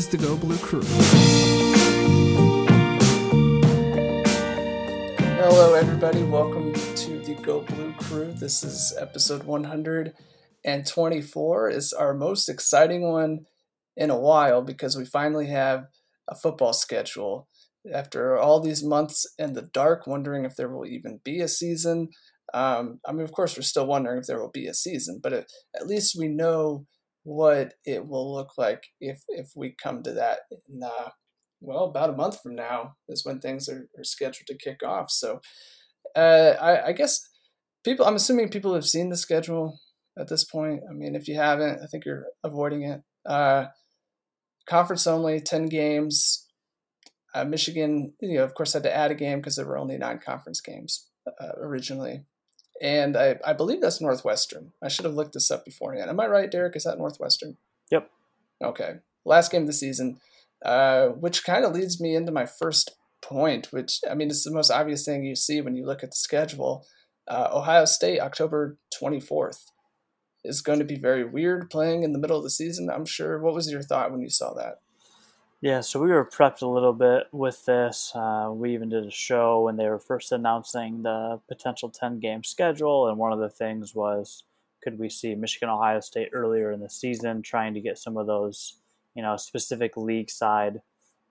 is the Go Blue Crew. Hello, everybody. Welcome to the Go Blue Crew. This is episode 124. It's our most exciting one in a while because we finally have a football schedule. After all these months in the dark, wondering if there will even be a season. Of course, we're still wondering if there will be a season, but at least we know what it will look like if we come to that. And, about a month from now is when things are scheduled to kick off. So I guess I'm assuming people have seen the schedule at this point. I mean, if you haven't, I think you're avoiding it. Conference only, 10 games. Michigan, of course, had to add a game because there were only 9 conference games originally. And I believe that's Northwestern. I should have looked this up beforehand. Am I right, Derek? Is that Northwestern? Yep. Okay. Last game of the season, which kind of leads me into my first point, which, it's the most obvious thing you see when you look at the schedule. Ohio State, October 24th, is going to be very weird playing in the middle of the season, I'm sure. What was your thought when you saw that? Yeah, so we were prepped a little bit with this. We even did a show when they were first announcing the potential 10-game schedule, and one of the things was, could we see Michigan, Ohio State earlier in the season, trying to get some of those, specific league-side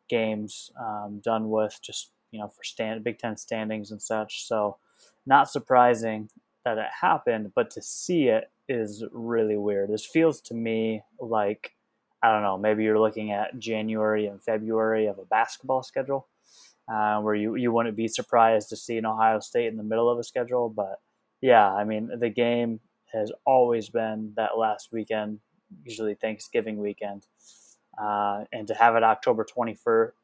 games done with, just for Big Ten standings and such. So, not surprising that it happened, but to see it is really weird. This feels to me like, I don't know, maybe you're looking at January and February of a basketball schedule where you wouldn't be surprised to see an Ohio State in the middle of a schedule. But, yeah, the game has always been that last weekend, usually Thanksgiving weekend. And to have it October 24th,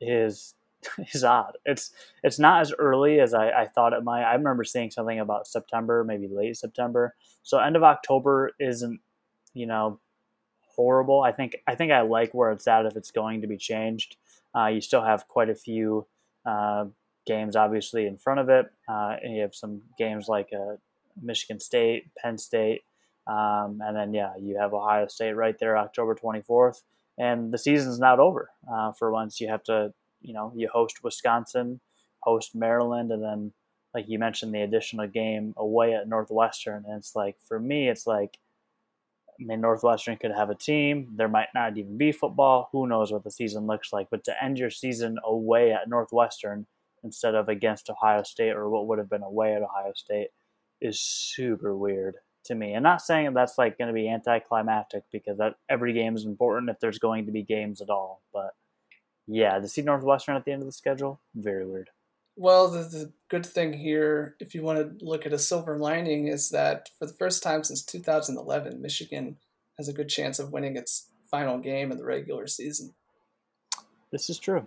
is odd. It's not as early as I thought it might. I remember seeing something about September, maybe late September. So end of October isn't, horrible. I think I like where it's at if it's going to be changed. You still have quite a few games, obviously, in front of it. And you have some games like Michigan State, Penn State, and then, you have Ohio State right there, October 24th. And the season's not over for once. You have to you host Wisconsin, host Maryland, and then, like you mentioned, the additional game away at Northwestern. And it's like, for me, Northwestern could have a team. There might not even be football. Who knows what the season looks like? But to end your season away at Northwestern instead of against Ohio State or what would have been away at Ohio State is super weird to me. And not saying that's going to be anticlimactic because every game is important if there's going to be games at all, but yeah, to see Northwestern at the end of the schedule, very weird. Well, the good thing here, if you want to look at a silver lining, is that for the first time since 2011, Michigan has a good chance of winning its final game in the regular season. This is true.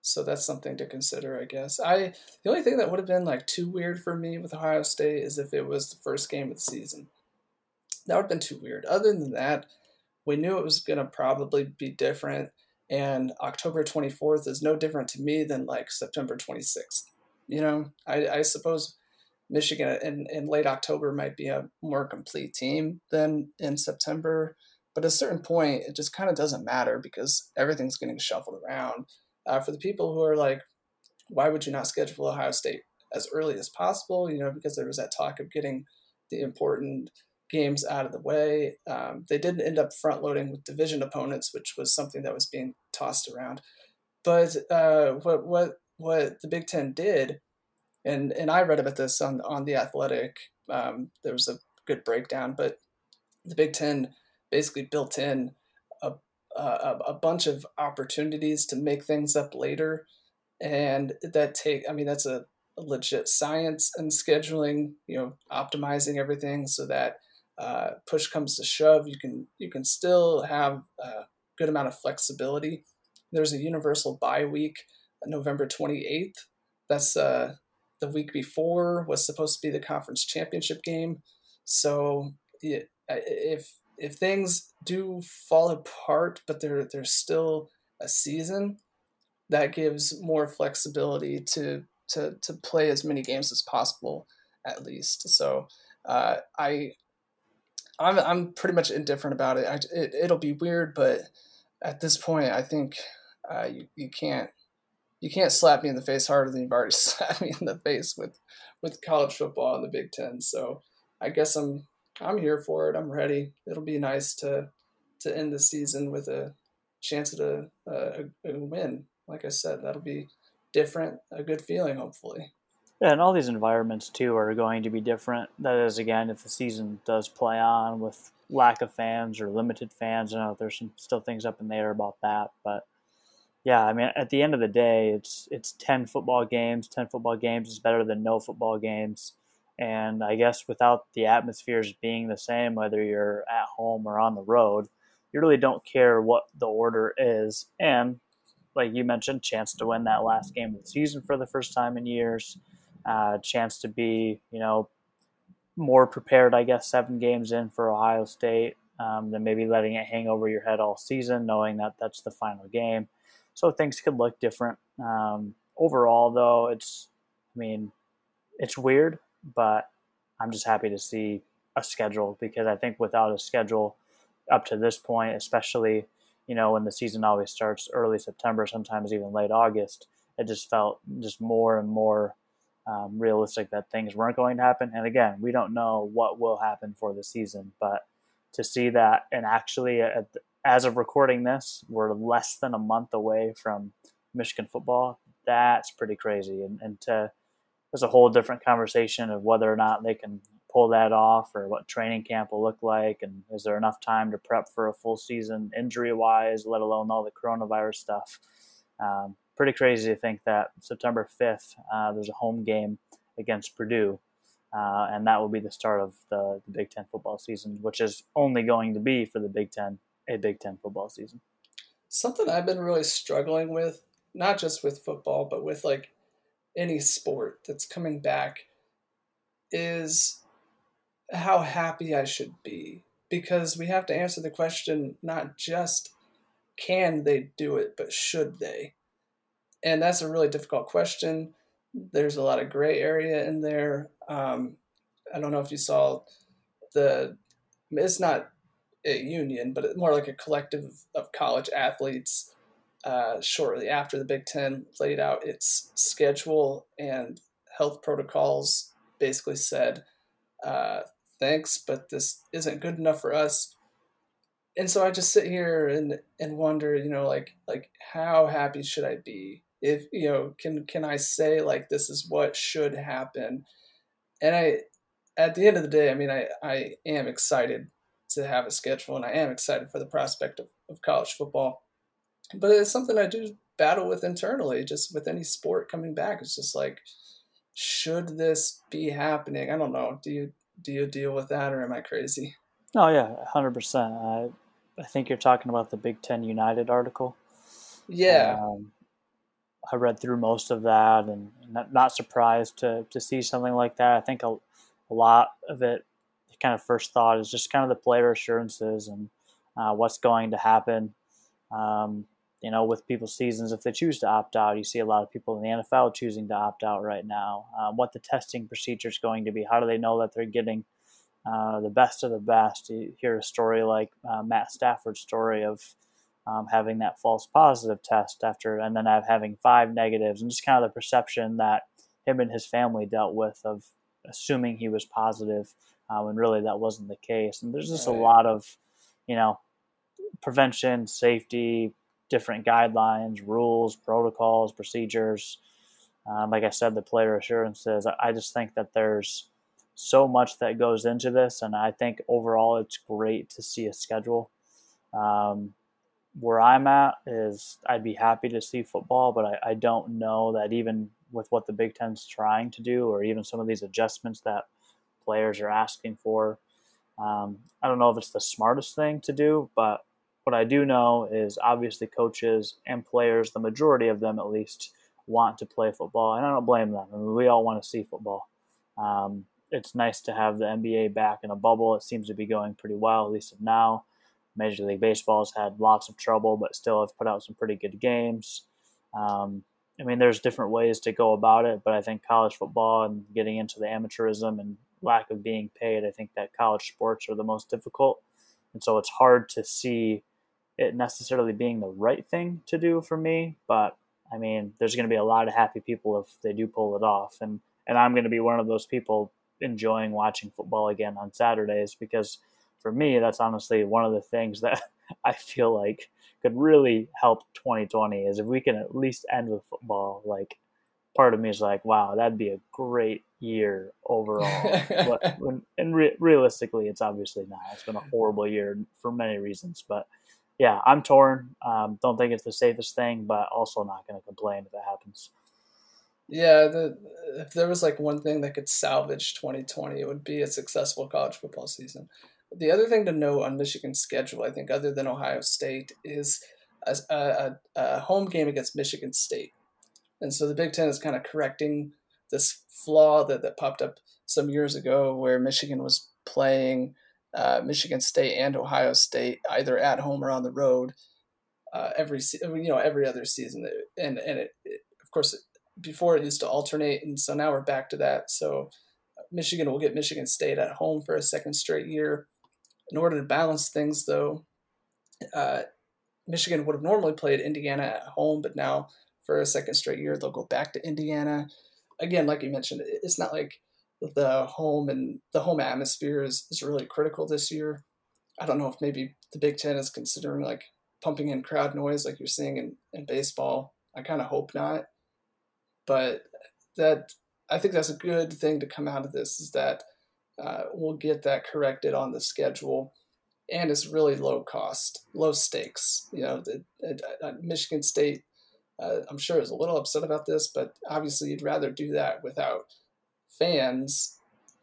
So that's something to consider, I guess. The only thing that would have been too weird for me with Ohio State is if it was the first game of the season. That would have been too weird. Other than that, we knew it was going to probably be different. And October 24th is no different to me than September 26th. I suppose Michigan in late October might be a more complete team than in September. But at a certain point, it just kind of doesn't matter because everything's getting shuffled around. For the people who are why would you not schedule Ohio State as early as possible? Because there was that talk of getting the important games out of the way. They did end up front-loading with division opponents, which was something that was being tossed around. But what the Big Ten did, and I read about this on The Athletic. There was a good breakdown, but the Big Ten basically built in a bunch of opportunities to make things up later, and that's a legit science and scheduling. Optimizing everything so that. Push comes to shove, you can still have a good amount of flexibility. There's a universal bye week, November 28th. That's the week before was supposed to be the conference championship game. So if things do fall apart, but there's still a season, that gives more flexibility to play as many games as possible, at least. So I'm pretty much indifferent about it. It'll be weird, but at this point, I think you can't slap me in the face harder than you've already slapped me in the face with college football and the Big Ten. So I guess I'm here for it. I'm ready. It'll be nice to end the season with a chance at a win. Like I said, that'll be different, a good feeling, hopefully. Yeah, and all these environments, too, are going to be different. That is, again, if the season does play on with lack of fans or limited fans. I know there's still things up in the air about that. But, yeah, I mean, at the end of the day, it's 10 football games. 10 football games is better than no football games. And I guess without the atmospheres being the same, whether you're at home or on the road, you really don't care what the order is. And, like you mentioned, chance to win that last game of the season for the first time in years. Chance to be, more prepared, I guess, 7 games in for Ohio State than maybe letting it hang over your head all season, knowing that that's the final game. So things could look different. Overall, though, it's weird, but I'm just happy to see a schedule, because I think without a schedule up to this point, especially, when the season always starts early September, sometimes even late August, it just felt just more and more realistic that things weren't going to happen. And again, we don't know what will happen for the season, but to see that, and actually as of recording this, we're less than a month away from Michigan football. That's pretty crazy. And there's a whole different conversation of whether or not they can pull that off, or what training camp will look like, and is there enough time to prep for a full season injury wise, let alone all the coronavirus stuff. Pretty crazy to think that September 5th, there's a home game against Purdue, and that will be the start of the Big Ten football season, which is only going to be for the Big Ten, a Big Ten football season. Something I've been really struggling with, not just with football, but with like any sport that's coming back, is how happy I should be. Because we have to answer the question, not just can they do it, but should they? And that's a really difficult question. There's a lot of gray area in there. I don't know if you saw it's not a union, but it's more like a collective of college athletes shortly after the Big Ten laid out its schedule and health protocols, basically said, thanks, but this isn't good enough for us. And so I just sit here and wonder, like how happy should I be? If, can I say like, this is what should happen? And at the end of the day, I am excited to have a schedule, and I am excited for the prospect of college football, but it's something I do battle with internally, just with any sport coming back. It's just like, should this be happening? I don't know. Do you deal with that, or am I crazy? Oh, yeah, 100%. I think you're talking about the Big Ten United article. Yeah. I read through most of that, and not surprised to see something like that. I think a lot of it, the kind of first thought is just kind of the player assurances and what's going to happen, with people's seasons if they choose to opt out. You see a lot of people in the NFL choosing to opt out right now. What the testing procedure is going to be. How do they know that they're getting the best of the best? You hear a story like Matt Stafford's story of having that false positive test and then having 5 negatives, and just kind of the perception that him and his family dealt with of assuming he was positive when really that wasn't the case. And there's just a lot of, prevention, safety, different guidelines, rules, protocols, procedures. Like I said, the player assurances. I just think that there's so much that goes into this, and I think overall it's great to see a schedule. Where I'm at is I'd be happy to see football, but I don't know that even with what the Big Ten's trying to do, or even some of these adjustments that players are asking for, I don't know if it's the smartest thing to do, but what I do know is obviously coaches and players, the majority of them at least, want to play football, and I don't blame them. We all want to see football. It's nice to have the NBA back in a bubble. It seems to be going pretty well, at least now. Major League Baseball's had lots of trouble, but still have put out some pretty good games. There's different ways to go about it, but I think college football and getting into the amateurism and lack of being paid, I think that college sports are the most difficult. And so it's hard to see it necessarily being the right thing to do for me. But, I mean, there's going to be a lot of happy people if they do pull it off. And I'm going to be one of those people enjoying watching football again on Saturdays, because for me, that's honestly one of the things that I feel like could really help 2020 is if we can at least end with football. Like, part of me is like, wow, that'd be a great year overall. But realistically, it's obviously not. It's been a horrible year for many reasons. But yeah, I'm torn. Don't think it's the safest thing, but also not going to complain if it happens. Yeah, if there was like one thing that could salvage 2020, it would be a successful college football season. The other thing to know on Michigan's schedule, I think, other than Ohio State, is a home game against Michigan State. And so the Big Ten is kind of correcting this flaw that popped up some years ago where Michigan was playing Michigan State and Ohio State either at home or on the road every other season. And it, of course, before it used to alternate, and so now we're back to that. So Michigan will get Michigan State at home for a second straight year. In order to balance things, though, Michigan would have normally played Indiana at home, but now for a second straight year, they'll go back to Indiana. Again, like you mentioned, it's not like the home atmosphere is really critical this year. I don't know if maybe the Big Ten is considering like pumping in crowd noise like you're seeing in baseball. I kind of hope not. But I think that's a good thing to come out of this, is that we'll get that corrected on the schedule, and it's really low cost, low stakes. You know, Michigan State, I'm sure, is a little upset about this, but obviously you'd rather do that without fans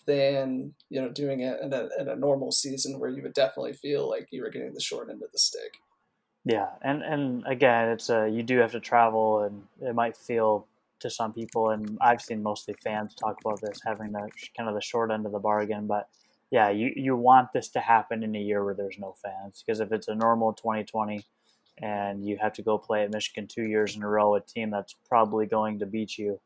than, you know, doing it in a normal season where you would definitely feel like you were getting the short end of the stick. Yeah, and again, it's you do have to travel, and it might feel to some people, and I've seen mostly fans talk about this, having the kind of the short end of the bargain. But yeah, you want this to happen in a year where there's no fans, because if it's a normal 2020 and you have to go play at Michigan 2 years in a row, a team that's probably going to beat you,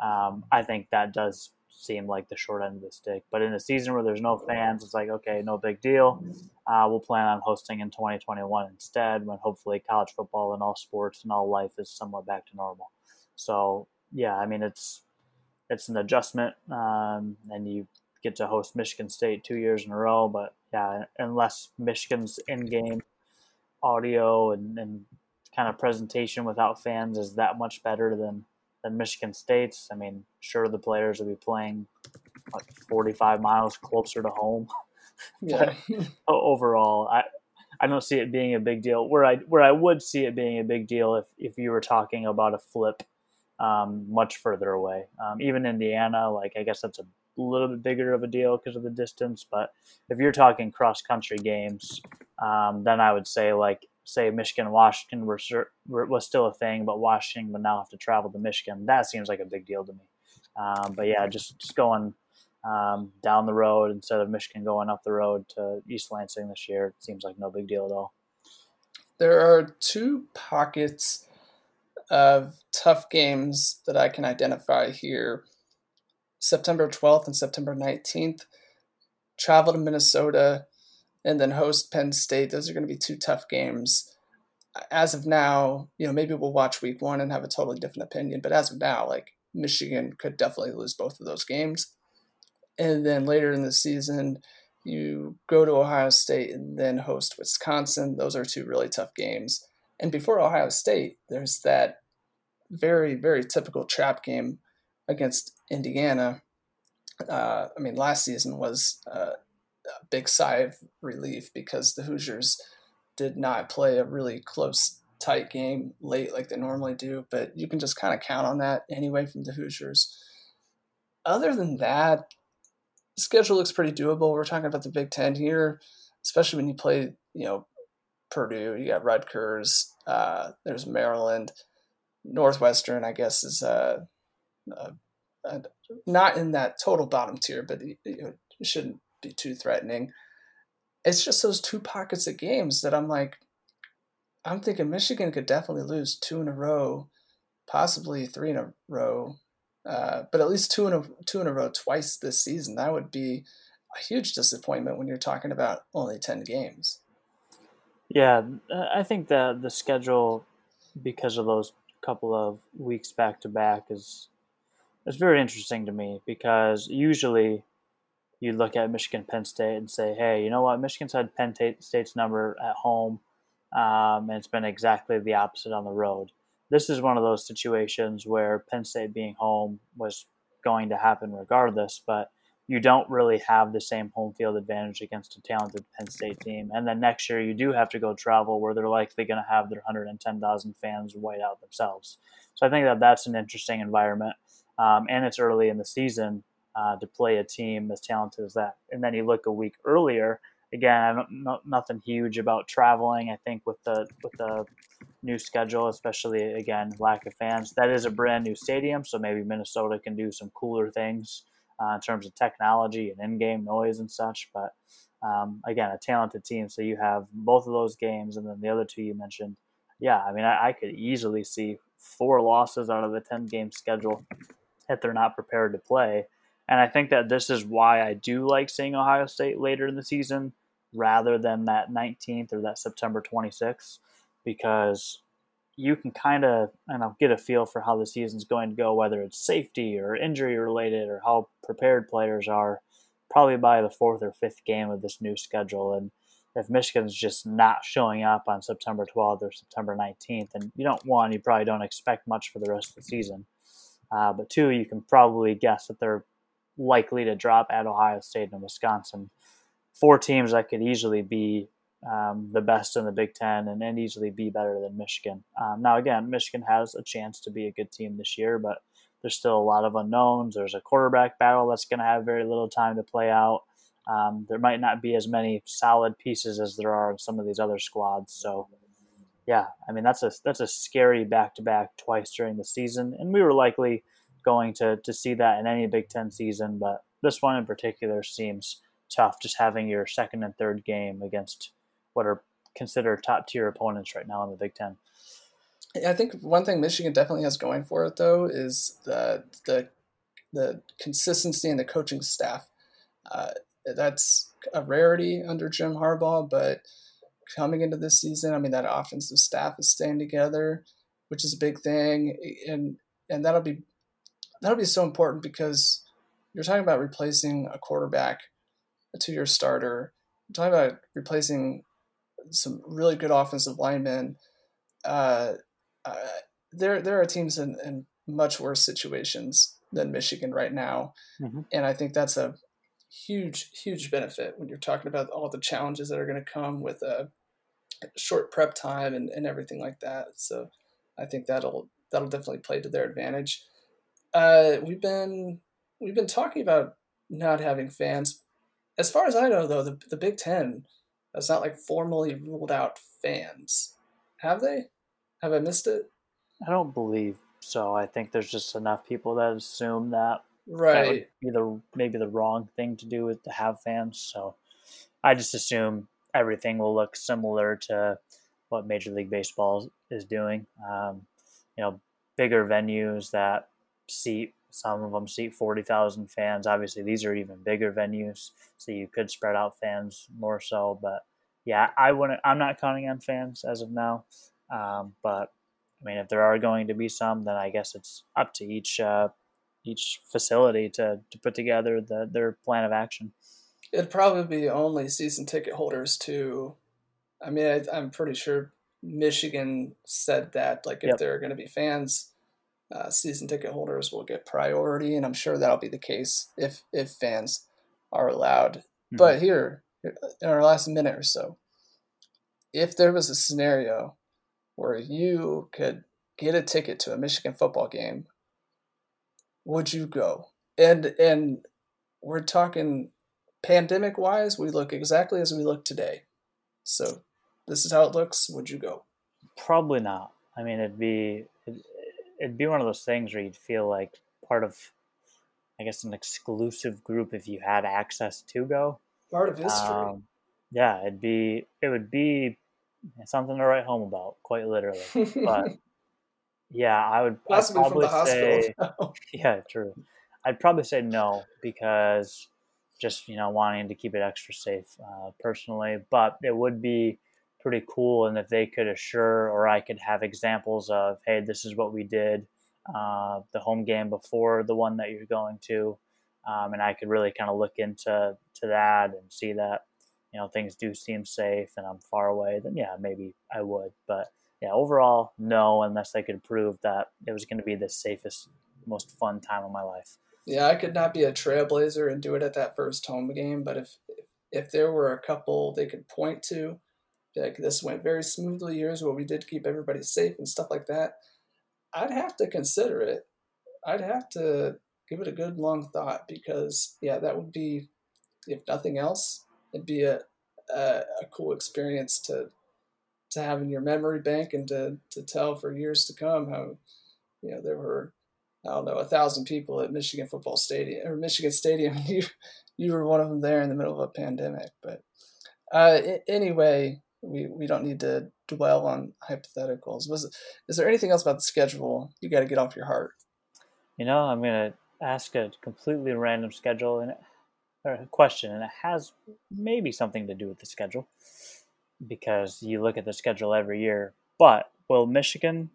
I think that does seem like the short end of the stick. But in a season where there's no fans, it's like, okay, no big deal. We'll plan on hosting in 2021 instead, when hopefully college football and all sports and all life is somewhat back to normal. So yeah, I mean, it's an adjustment, and you get to host Michigan State 2 years in a row. But yeah, unless Michigan's in-game audio and kind of presentation without fans is that much better than Michigan State's, I mean, sure, the players will be playing like 45 miles closer to home. Yeah. But overall, I don't see it being a big deal. Where I would see it being a big deal if you were talking about a flip much further away. Even Indiana, like, I guess that's a little bit bigger of a deal because of the distance. But if you're talking cross-country games, then I would say, like, say Michigan, Washington was still a thing, but Washington would now have to travel to Michigan. That seems like a big deal to me. But yeah, just going down the road instead of Michigan going up the road to East Lansing this year, it seems like no big deal at all. There are two pockets of tough games that I can identify here. September 12th and September 19th, travel to Minnesota and then host Penn State. Those are going to be two tough games. As of now, you know, maybe we'll watch week one and have a totally different opinion, but as of now, like, Michigan could definitely lose both of those games. And then later in the season, you go to Ohio State and then host Wisconsin. Those are two really tough games. And before Ohio State, there's that very, very typical trap game against Indiana. I mean, last season was a big sigh of relief because the Hoosiers did not play a really close, tight game late like they normally do. But you can just kind of count on that anyway from the Hoosiers. Other than that, the schedule looks pretty doable. We're talking about the Big Ten here, especially when you play, you know, Purdue, you got Rutgers, there's Maryland, Northwestern, I guess, is not in that total bottom tier, but it shouldn't be too threatening. It's just those two pockets of games that I'm thinking Michigan could definitely lose two in a row, possibly three in a row but at least two in a row twice this season. That would be a huge disappointment when you're talking about only 10 games. Yeah, I think that the schedule, because of those couple of weeks back-to-back, is very interesting to me, because usually you look at Michigan, Penn State and say, hey, you know what, Michigan's had Penn State's number at home, and it's been exactly the opposite on the road. This is one of those situations where Penn State being home was going to happen regardless, but you don't really have the same home field advantage against a talented Penn State team. And then next year you do have to go travel where they're likely going to have their 110,000 fans white out themselves. So I think that that's an interesting environment. And it's early in the season to play a team as talented as that. And then you look a week earlier. Again, nothing huge about traveling. I think with the new schedule, especially, again, lack of fans, that is a brand new stadium. So maybe Minnesota can do some cooler things in terms of technology and in-game noise and such. But again, a talented team. So you have both of those games, and then the other two you mentioned. Yeah, I mean, I could easily see 4 losses out of the 10-game schedule if they're not prepared to play. And I think that this is why I do like seeing Ohio State later in the season rather than that 19th or that September 26th, because you can kind of get a feel for how the season's going to go, whether it's safety or injury-related or how prepared players are, probably by the 4th or 5th game of this new schedule. And if Michigan's just not showing up on September 12th or September 19th, and you don't, one, you probably don't expect much for the rest of the season. But two, you can probably guess that they're likely to drop at Ohio State and Wisconsin. 4 teams that could easily be the best in the Big Ten and easily be better than Michigan. Now, again, Michigan has a chance to be a good team this year, but there's still a lot of unknowns. There's a quarterback battle that's going to have very little time to play out. There might not be as many solid pieces as there are in some of these other squads. So, yeah, I mean, that's a scary back-to-back twice during the season, and we were likely going to see that in any Big Ten season, but this one in particular seems tough, just having your second and third game against what are considered top-tier opponents right now in the Big Ten. I think one thing Michigan definitely has going for it, though, is the consistency in the coaching staff. That's a rarity under Jim Harbaugh, but coming into this season, I mean, that offensive staff is staying together, which is a big thing, and that'll be so important, because you're talking about replacing a quarterback, a two-year starter. You're talking about replacing some really good offensive linemen. There are teams in much worse situations than Michigan right now, mm-hmm. and I think that's a huge benefit when you're talking about all the challenges that are going to come with a short prep time and everything like that. So I think that'll definitely play to their advantage. We've been talking about not having fans. As far as I know, though, the Big Ten has not formally ruled out fans. Have they? Have I missed it? I don't believe so. I think there's just enough people that assume that. Right. That would be maybe the wrong thing to do is to have fans. So I just assume everything will look similar to what Major League Baseball is doing. Bigger venues that seat, some of them seat 40,000 fans. Obviously, these are even bigger venues, so you could spread out fans more so. But yeah, I'm not counting on fans as of now. But I mean, if there are going to be some, then I guess it's up to each facility to put together their plan of action. It'd probably be only season ticket holders too. I mean, I'm pretty sure Michigan said that, if there are going to be fans, season ticket holders will get priority, and I'm sure that'll be the case if fans are allowed. Mm-hmm. But here, in our last minute or so, if there was a scenario where you could get a ticket to a Michigan football game, would you go? And we're talking pandemic-wise, we look exactly as we look today. So this is how it looks. Would you go? Probably not. I mean, it'd be one of those things where you'd feel like part of, I guess, an exclusive group if you had access to go. Part of history. Yeah, it would be something to write home about, quite literally. But Yeah, I would probably say, yeah, true. I'd probably say no, because just, you know, wanting to keep it extra safe personally, but it would be pretty cool. And if they could assure, or I could have examples of, hey, this is what we did the home game before the one that you're going to. And I could really kind of look into that and see that, you know, things do seem safe and I'm far away, then yeah, maybe I would. But yeah, overall, no, unless I could prove that it was going to be the safest, most fun time of my life. Yeah, I could not be a trailblazer and do it at that first home game. But if there were a couple they could point to, like, this went very smoothly, here's what we did to keep everybody safe and stuff like that, I'd have to consider it. I'd have to give it a good long thought, because, yeah, that would be, if nothing else, it'd be a cool experience to have in your memory bank and to tell for years to come how, you know, there were, I don't know, 1,000 people at Michigan Stadium. You were one of them there in the middle of a pandemic. But anyway, we don't need to dwell on hypotheticals. Is there anything else about the schedule you got to get off your heart? You know, I'm going to ask a completely random schedule question, and it has maybe something to do with the schedule, because you look at the schedule every year. But will Michigan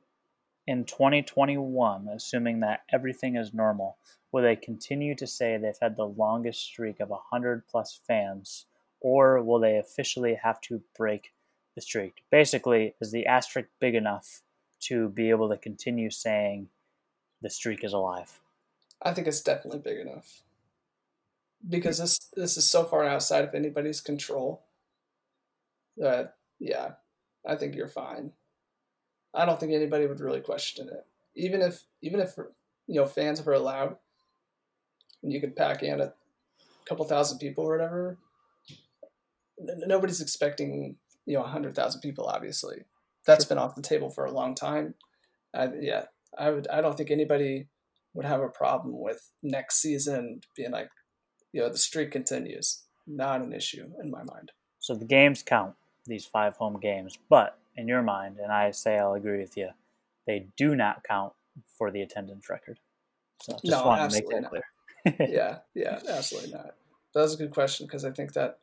in 2021, assuming that everything is normal, will they continue to say they've had the longest streak of 100-plus fans, or will they officially have to break the streak? Basically, is the asterisk big enough to be able to continue saying the streak is alive? I think it's definitely big enough, because this is so far outside of anybody's control that, yeah, I think you're fine. I don't think anybody would really question it. Even if you know, fans were allowed and you could pack in a couple thousand people or whatever, nobody's expecting, you know, 100,000 people, obviously. That's been off the table for a long time. Yeah, I don't think anybody would have a problem with next season being like, you know, the streak continues. Not an issue in my mind. So the games count, these 5 home games, but in your mind, and I say I'll agree with you, they do not count for the attendance record. So just want to make that clear. Yeah, absolutely not. That was a good question, because I think that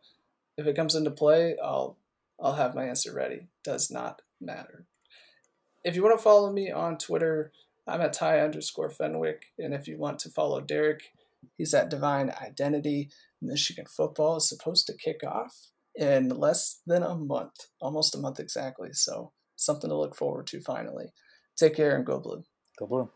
if it comes into play, I'll have my answer ready. Does not matter. If you want to follow me on Twitter, I'm at Ty_Fenwick, and if you want to follow Derek, he's at Divine Identity. Michigan football is supposed to kick off in less than a month, almost a month exactly. So something to look forward to finally. Take care and go blue. Go blue.